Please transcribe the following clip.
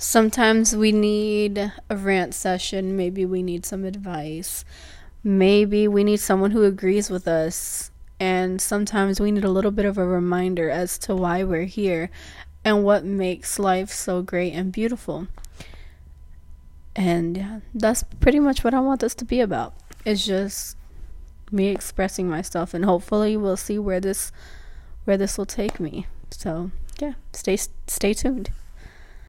Sometimes we need a rant session. Maybe we need some advice. Maybe we need someone who agrees with us. And sometimes we need a little bit of a reminder as to why we're here and what makes life so great and beautiful. And yeah, that's pretty much what I want this to be about. It's just me expressing myself, and hopefully we'll see where this will take me. So yeah, stay tuned.